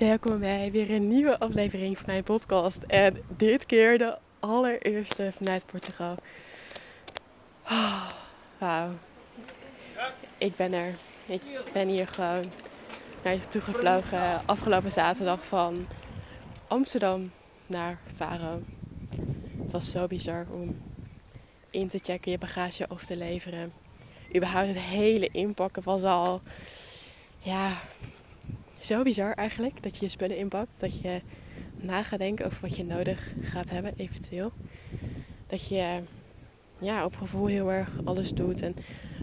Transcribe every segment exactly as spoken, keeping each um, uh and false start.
Welkom bij weer een nieuwe aflevering van mijn podcast. En dit keer de allereerste vanuit Portugal. Oh, wauw. Ik ben er. Ik ben hier gewoon naartoe gevlogen afgelopen zaterdag van Amsterdam naar Faro. Het was zo bizar om in te checken, je bagage af te leveren. Überhaupt het hele inpakken was al... Ja... Zo bizar eigenlijk, dat je je spullen inpakt. Dat je na gaat denken over wat je nodig gaat hebben, eventueel. Dat je ja, op gevoel heel erg alles doet. En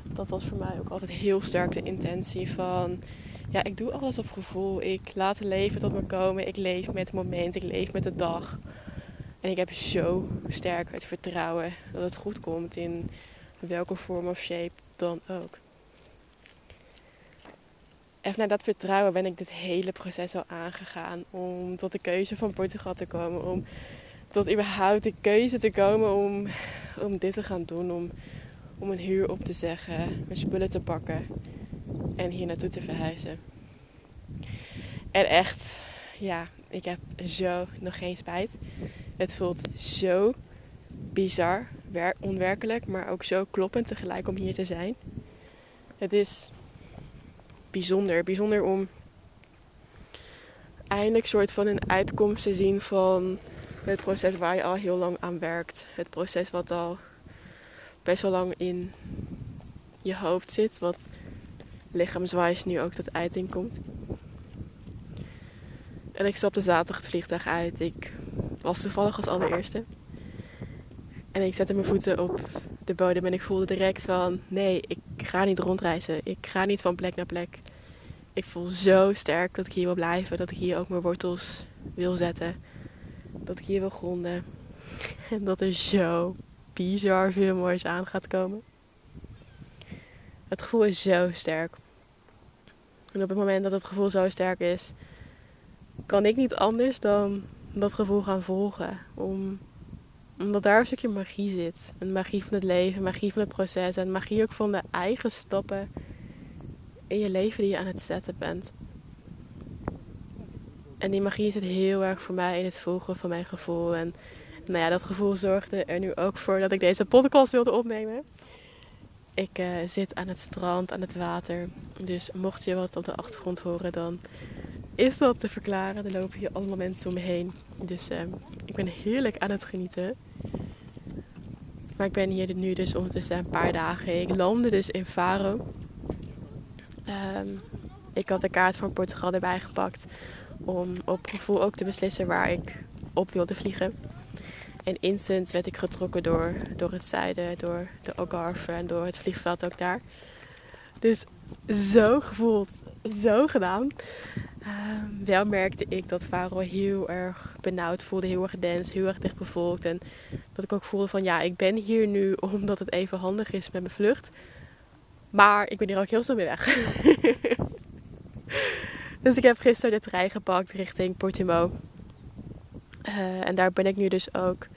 dat was voor mij ook altijd heel sterk de intentie van... Ja, ik doe alles op gevoel. Ik laat het leven tot me komen. Ik leef met het moment. Ik leef met de dag. En ik heb zo sterk het vertrouwen dat het goed komt in welke vorm of shape dan ook. En vanuit dat vertrouwen ben ik dit hele proces al aangegaan om tot de keuze van Portugal te komen. Om tot überhaupt de keuze te komen om, om dit te gaan doen. Om, om een huur op te zeggen, mijn spullen te pakken en hier naartoe te verhuizen. En echt, ja, ik heb zo nog geen spijt. Het voelt zo bizar, onwerkelijk, maar ook zo kloppend tegelijk om hier te zijn. Het is... Bijzonder, bijzonder om eindelijk soort van een uitkomst te zien van het proces waar je al heel lang aan werkt. Het proces wat al best wel lang in je hoofd zit, wat lichaamswijs nu ook tot uiting komt. En ik stapte zaterdag het vliegtuig uit. Ik was toevallig als allereerste. En ik zette mijn voeten op de bodem en ik voelde direct van... Nee, ik ga niet rondreizen. Ik ga niet van plek naar plek. Ik voel zo sterk dat ik hier wil blijven. Dat ik hier ook mijn wortels wil zetten. Dat ik hier wil gronden. En dat er zo bizar veel moois aan gaat komen. Het gevoel is zo sterk. En op het moment dat het gevoel zo sterk is... kan ik niet anders dan dat gevoel gaan volgen. Om... Omdat daar een stukje magie zit. Een magie van het leven, magie van het proces. En magie ook van de eigen stappen in je leven die je aan het zetten bent. En die magie zit heel erg voor mij in het volgen van mijn gevoel. En nou ja, dat gevoel zorgde er nu ook voor dat ik deze podcast wilde opnemen. Ik uh, zit aan het strand, aan het water. Dus mocht je wat op de achtergrond horen, dan is dat te verklaren. Er lopen hier allemaal mensen om me heen. Dus uh, ik ben heerlijk aan het genieten. Maar ik ben hier nu dus ondertussen een paar dagen. Ik landde dus in Faro. Um, ik had de kaart van Portugal erbij gepakt. Om op gevoel ook te beslissen waar ik op wilde vliegen. En instant werd ik getrokken door, door het zuiden. Door de Algarve en door het vliegveld ook daar. Dus zo gevoeld. Zo gedaan. Um, wel merkte ik dat Faro heel erg benauwd voelde, heel erg dens, heel erg dichtbevolkt. En dat ik ook voelde van ja, ik ben hier nu omdat het even handig is met mijn vlucht. Maar ik ben hier ook heel snel weer weg. Dus ik heb gisteren de trein gepakt richting Portimão. Uh, en daar ben ik nu dus ook.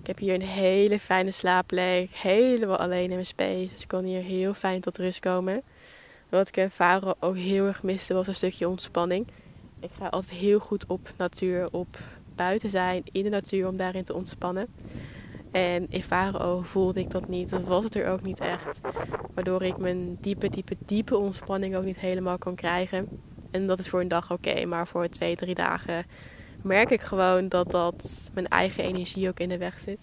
Ik heb hier een hele fijne slaapplek, helemaal alleen in mijn space. Dus ik kon hier heel fijn tot rust komen. Wat ik in Faro ook heel erg miste was een stukje ontspanning. Ik ga altijd heel goed op natuur, op buiten zijn, in de natuur om daarin te ontspannen. En in Faro voelde ik dat niet en was het er ook niet echt. Waardoor ik mijn diepe, diepe, diepe ontspanning ook niet helemaal kon krijgen. En dat is voor een dag oké, okay, maar voor twee, drie dagen merk ik gewoon dat dat mijn eigen energie ook in de weg zit.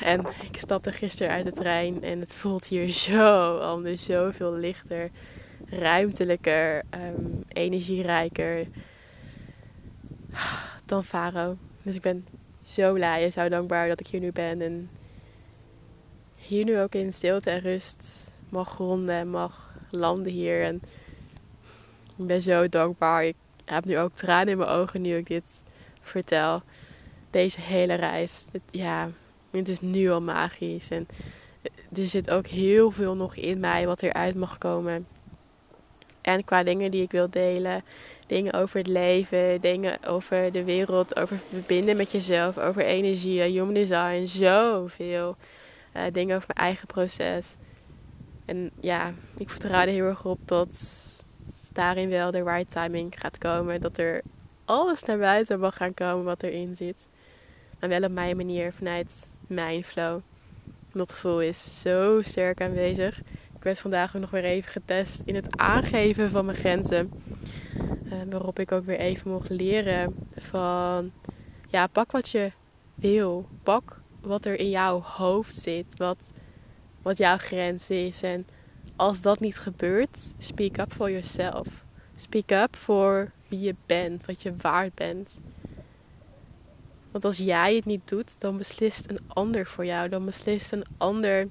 En ik stapte gisteren uit de trein en het voelt hier zo anders, zoveel lichter, ruimtelijker, um, energierijker dan Faro. Dus ik ben zo blij en zo dankbaar dat ik hier nu ben en hier nu ook in stilte en rust mag gronden en mag landen hier. En ik ben zo dankbaar. Ik heb nu ook tranen in mijn ogen nu ik dit vertel. Deze hele reis, het, ja... Het is nu al magisch. En er zit ook heel veel nog in mij wat eruit mag komen. En qua dingen die ik wil delen. Dingen over het leven. Dingen over de wereld. Over verbinden met jezelf. Over energie. Human design. Zoveel. Uh, dingen over mijn eigen proces. En ja, ik vertrouw er heel erg op dat daarin wel de right timing gaat komen. Dat er alles naar buiten mag gaan komen wat erin zit. Maar wel op mijn manier, vanuit mijn flow. Dat gevoel is zo sterk aanwezig. Ik werd vandaag ook nog weer even getest in het aangeven van mijn grenzen. Uh, waarop ik ook weer even mocht leren van... Ja, pak wat je wil. Pak wat er in jouw hoofd zit. Wat, wat jouw grens is. En als dat niet gebeurt, speak up for yourself. Speak up voor wie je bent. Wat je waard bent. Want als jij het niet doet, dan beslist een ander voor jou. Dan beslist een ander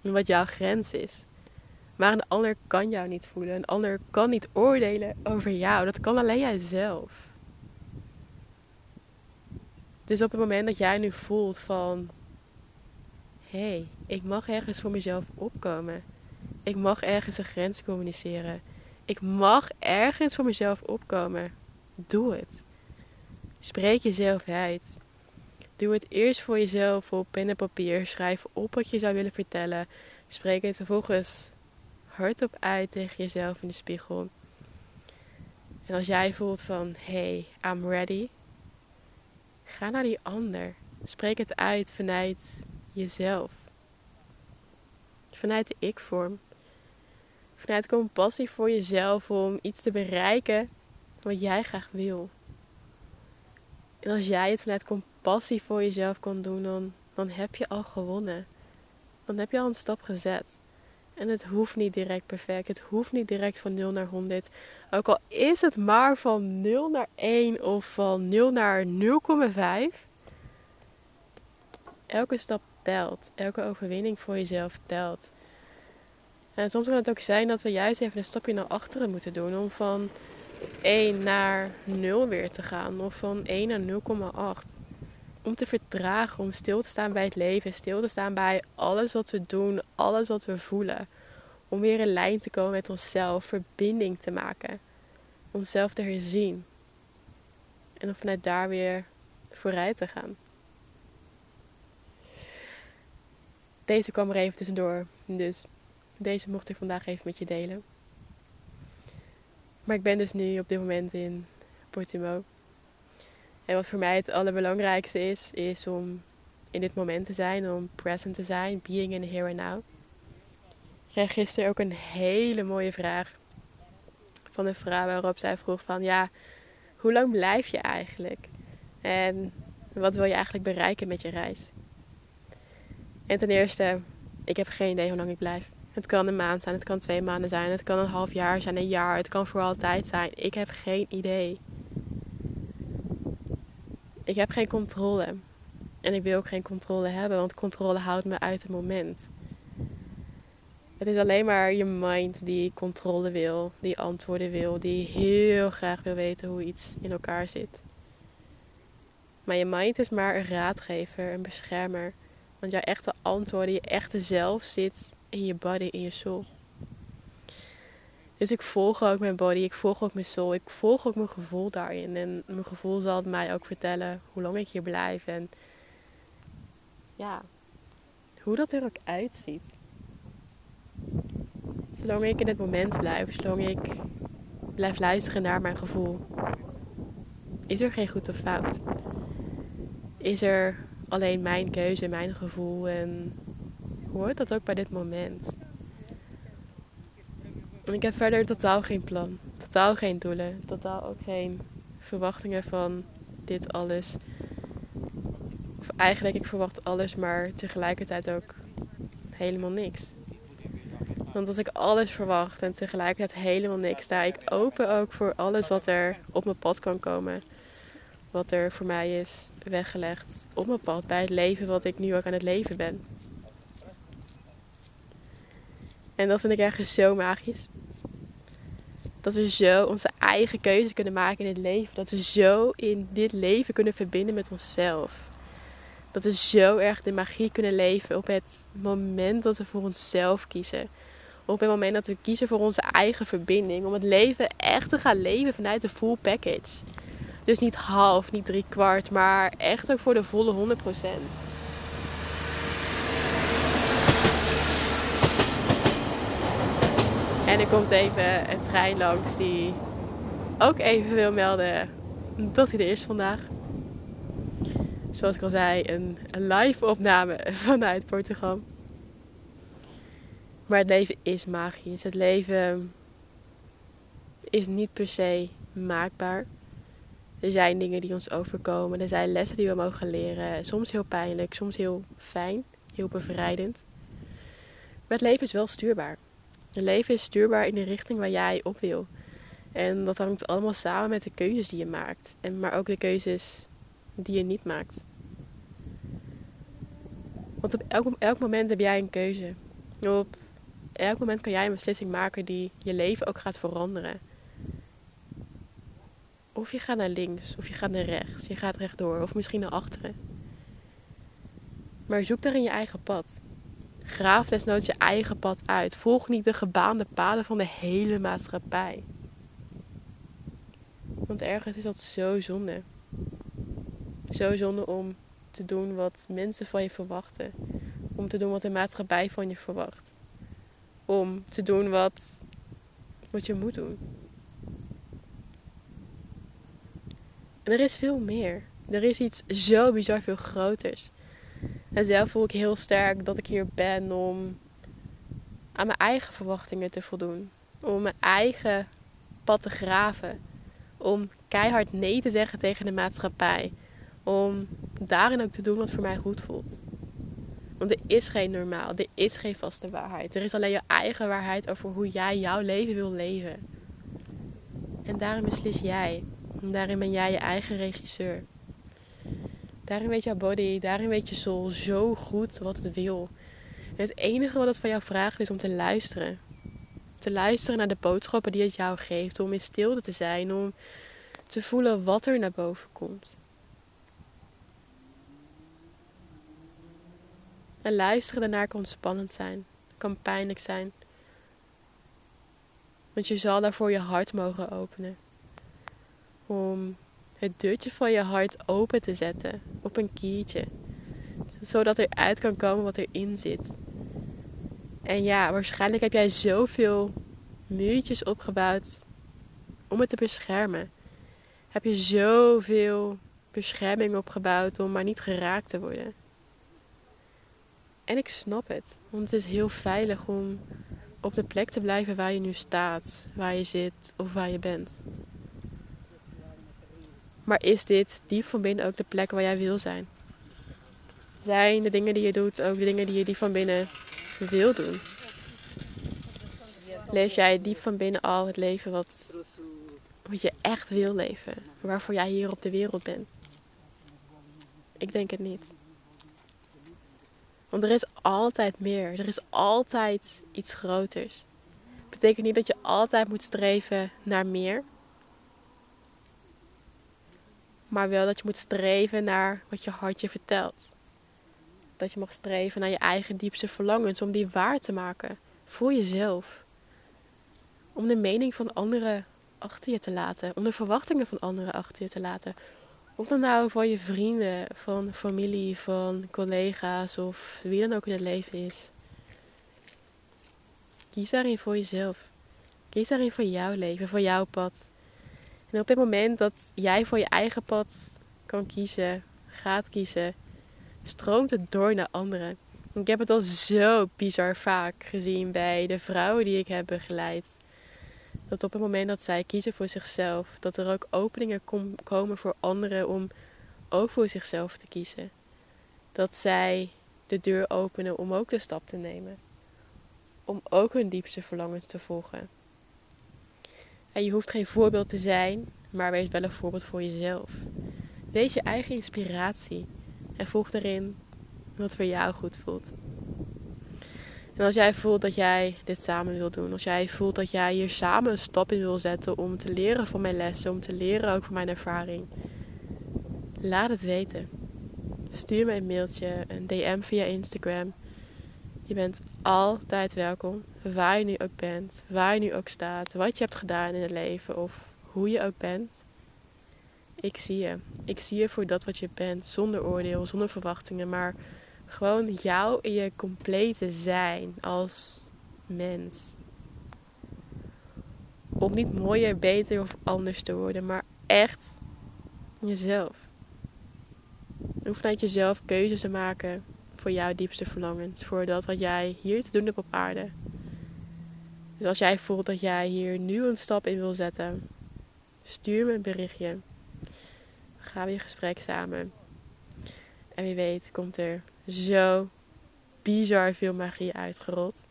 wat jouw grens is. Maar een ander kan jou niet voelen. Een ander kan niet oordelen over jou. Dat kan alleen jijzelf. Dus op het moment dat jij nu voelt van... Hé, hey, ik mag ergens voor mezelf opkomen. Ik mag ergens een grens communiceren. Ik mag ergens voor mezelf opkomen. Doe het. Spreek jezelf uit. Doe het eerst voor jezelf op pen en papier. Schrijf op wat je zou willen vertellen. Spreek het vervolgens hardop uit tegen jezelf in de spiegel. En als jij voelt van... Hey, I'm ready... Ga naar die ander. Spreek het uit vanuit jezelf. Vanuit de ik-vorm. Vanuit compassie voor jezelf om iets te bereiken wat jij graag wil. En als jij het vanuit compassie voor jezelf kan doen, dan, dan heb je al gewonnen. Dan heb je al een stap gezet. En het hoeft niet direct perfect. Het hoeft niet direct van nul naar honderd. Ook al is het maar van nul naar één of van nul naar nul komma vijf. Elke stap telt. Elke overwinning voor jezelf telt. En soms kan het ook zijn dat we juist even een stapje naar achteren moeten doen. Om van één naar nul weer te gaan. Of van één naar nul komma acht. Om te vertragen, om stil te staan bij het leven, stil te staan bij alles wat we doen, alles wat we voelen. Om weer in lijn te komen met onszelf, verbinding te maken. Onszelf te herzien. En om vanuit daar weer vooruit te gaan. Deze kwam er even tussendoor, dus deze mocht ik vandaag even met je delen. Maar ik ben dus nu op dit moment in Portimao. En wat voor mij het allerbelangrijkste is, is om in dit moment te zijn, om present te zijn, being in the here and now. Ik kreeg gisteren ook een hele mooie vraag van een vrouw waarop zij vroeg van, ja, hoe lang blijf je eigenlijk? En wat wil je eigenlijk bereiken met je reis? En ten eerste, ik heb geen idee hoe lang ik blijf. Het kan een maand zijn, het kan twee maanden zijn, het kan een half jaar zijn, een jaar, het kan voor altijd zijn. Ik heb geen idee. Ik heb geen controle. En ik wil ook geen controle hebben. Want controle houdt me uit het moment. Het is alleen maar je mind die controle wil. Die antwoorden wil. Die heel graag wil weten hoe iets in elkaar zit. Maar je mind is maar een raadgever. Een beschermer. Want jouw echte antwoorden, je echte zelf zit in je body, in je soul. Dus ik volg ook mijn body, ik volg ook mijn soul, ik volg ook mijn gevoel daarin. En mijn gevoel zal het mij ook vertellen hoe lang ik hier blijf. En ja, hoe dat er ook uitziet. Zolang ik in het moment blijf, zolang ik blijf luisteren naar mijn gevoel. Is er geen goed of fout? Is er alleen mijn keuze, mijn gevoel? En hoort dat ook bij dit moment? En ik heb verder totaal geen plan. Totaal geen doelen. Totaal ook geen verwachtingen van dit alles. Of eigenlijk, ik verwacht alles, maar tegelijkertijd ook helemaal niks. Want als ik alles verwacht en tegelijkertijd helemaal niks, sta ik open ook voor alles wat er op mijn pad kan komen. Wat er voor mij is weggelegd op mijn pad. Bij het leven wat ik nu ook aan het leven ben. En dat vind ik ergens zo magisch. Dat we zo onze eigen keuze kunnen maken in het leven. Dat we zo in dit leven kunnen verbinden met onszelf. Dat we zo erg de magie kunnen leven op het moment dat we voor onszelf kiezen. Op het moment dat we kiezen voor onze eigen verbinding. Om het leven echt te gaan leven vanuit de full package. Dus niet half, niet drie kwart, maar echt ook voor de volle honderd procent. En er komt even een trein langs die ook even wil melden dat hij er is vandaag. Zoals ik al zei, een live opname vanuit Portugal. Maar het leven is magisch. Het leven is niet per se maakbaar. Er zijn dingen die ons overkomen. Er zijn lessen die we mogen leren. Soms heel pijnlijk, soms heel fijn, heel bevrijdend. Maar het leven is wel stuurbaar. Het leven is stuurbaar in de richting waar jij op wil. En dat hangt allemaal samen met de keuzes die je maakt. En maar ook de keuzes die je niet maakt. Want op elk, elk moment heb jij een keuze. Op elk moment kan jij een beslissing maken die je leven ook gaat veranderen. Of je gaat naar links, of je gaat naar rechts, je gaat rechtdoor, of misschien naar achteren. Maar zoek daarin je eigen pad. Graaf desnoods je eigen pad uit. Volg niet de gebaande paden van de hele maatschappij. Want ergens is dat zo zonde. Zo zonde om te doen wat mensen van je verwachten. Om te doen wat de maatschappij van je verwacht. Om te doen wat, wat je moet doen. En er is veel meer. Er is iets zo bizar veel groters. En zelf voel ik heel sterk dat ik hier ben om aan mijn eigen verwachtingen te voldoen. Om mijn eigen pad te graven. Om keihard nee te zeggen tegen de maatschappij. Om daarin ook te doen wat voor mij goed voelt. Want er is geen normaal. Er is geen vaste waarheid. Er is alleen je eigen waarheid over hoe jij jouw leven wil leven. En daarin beslis jij. En daarin ben jij je eigen regisseur. Daarin weet jouw body, daarin weet je soul zo goed wat het wil. En het enige wat het van jou vraagt is om te luisteren. Te luisteren naar de boodschappen die het jou geeft. Om in stilte te zijn. Om te voelen wat er naar boven komt. En luisteren daarnaar kan spannend zijn. Kan pijnlijk zijn. Want je zal daarvoor je hart mogen openen. Om het deurtje van je hart open te zetten. Op een kiertje. Zodat eruit kan komen wat erin zit. En ja, waarschijnlijk heb jij zoveel muurtjes opgebouwd om het te beschermen. Heb je zoveel bescherming opgebouwd om maar niet geraakt te worden. En ik snap het. Want het is heel veilig om op de plek te blijven waar je nu staat. Waar je zit of waar je bent. Maar is dit diep van binnen ook de plek waar jij wil zijn? Zijn de dingen die je doet ook de dingen die je diep van binnen wil doen? Leef jij diep van binnen al het leven wat, wat je echt wil leven? Waarvoor jij hier op de wereld bent? Ik denk het niet. Want er is altijd meer. Er is altijd iets groters. Dat betekent niet dat je altijd moet streven naar meer. Maar wel dat je moet streven naar wat je hart je vertelt. Dat je mag streven naar je eigen diepste verlangens. Om die waar te maken. Voor jezelf. Om de mening van anderen achter je te laten. Om de verwachtingen van anderen achter je te laten. Of dan nou van je vrienden, van familie, van collega's of wie dan ook in het leven is. Kies daarin voor jezelf. Kies daarin voor jouw leven, voor jouw pad. En op het moment dat jij voor je eigen pad kan kiezen, gaat kiezen, stroomt het door naar anderen. Ik heb het al zo bizar vaak gezien bij de vrouwen die ik heb begeleid. Dat op het moment dat zij kiezen voor zichzelf, dat er ook openingen kom, komen voor anderen om ook voor zichzelf te kiezen. Dat zij de deur openen om ook de stap te nemen. Om ook hun diepste verlangens te volgen. En je hoeft geen voorbeeld te zijn, maar wees wel een voorbeeld voor jezelf. Wees je eigen inspiratie en volg daarin wat voor jou goed voelt. En als jij voelt dat jij dit samen wil doen, als jij voelt dat jij hier samen een stap in wil zetten om te leren van mijn lessen, om te leren ook van mijn ervaring, laat het weten. Stuur me een mailtje, een D M via Instagram. Je bent altijd welkom, waar je nu ook bent, waar je nu ook staat, wat je hebt gedaan in het leven of hoe je ook bent. Ik zie je. Ik zie je voor dat wat je bent, zonder oordeel, zonder verwachtingen, maar gewoon jou in je complete zijn als mens. om niet mooier, beter of anders te worden, maar echt jezelf. Hoef vanuit jezelf keuzes te maken voor jouw diepste verlangens, voor dat wat jij hier te doen hebt op aarde. Dus als jij voelt dat jij hier nu een stap in wil zetten, stuur me een berichtje. We gaan weer in gesprek samen. En wie weet komt er zo bizar veel magie uitgerold.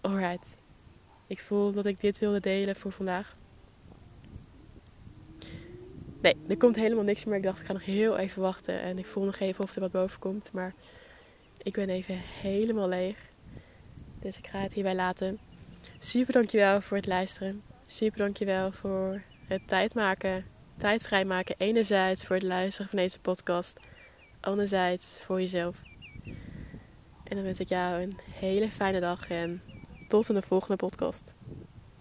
Alright. Ik voel dat ik dit wilde delen voor vandaag. Nee, er komt helemaal niks meer. Ik dacht, ik ga nog heel even wachten. En ik voel nog even of er wat boven komt. Maar ik ben even helemaal leeg. Dus ik ga het hierbij laten. Super dankjewel voor het luisteren. Super dankjewel voor het tijd maken. Tijd vrijmaken. Enerzijds voor het luisteren van deze podcast. Anderzijds voor jezelf. En dan wens ik jou een hele fijne dag. En tot in de volgende podcast.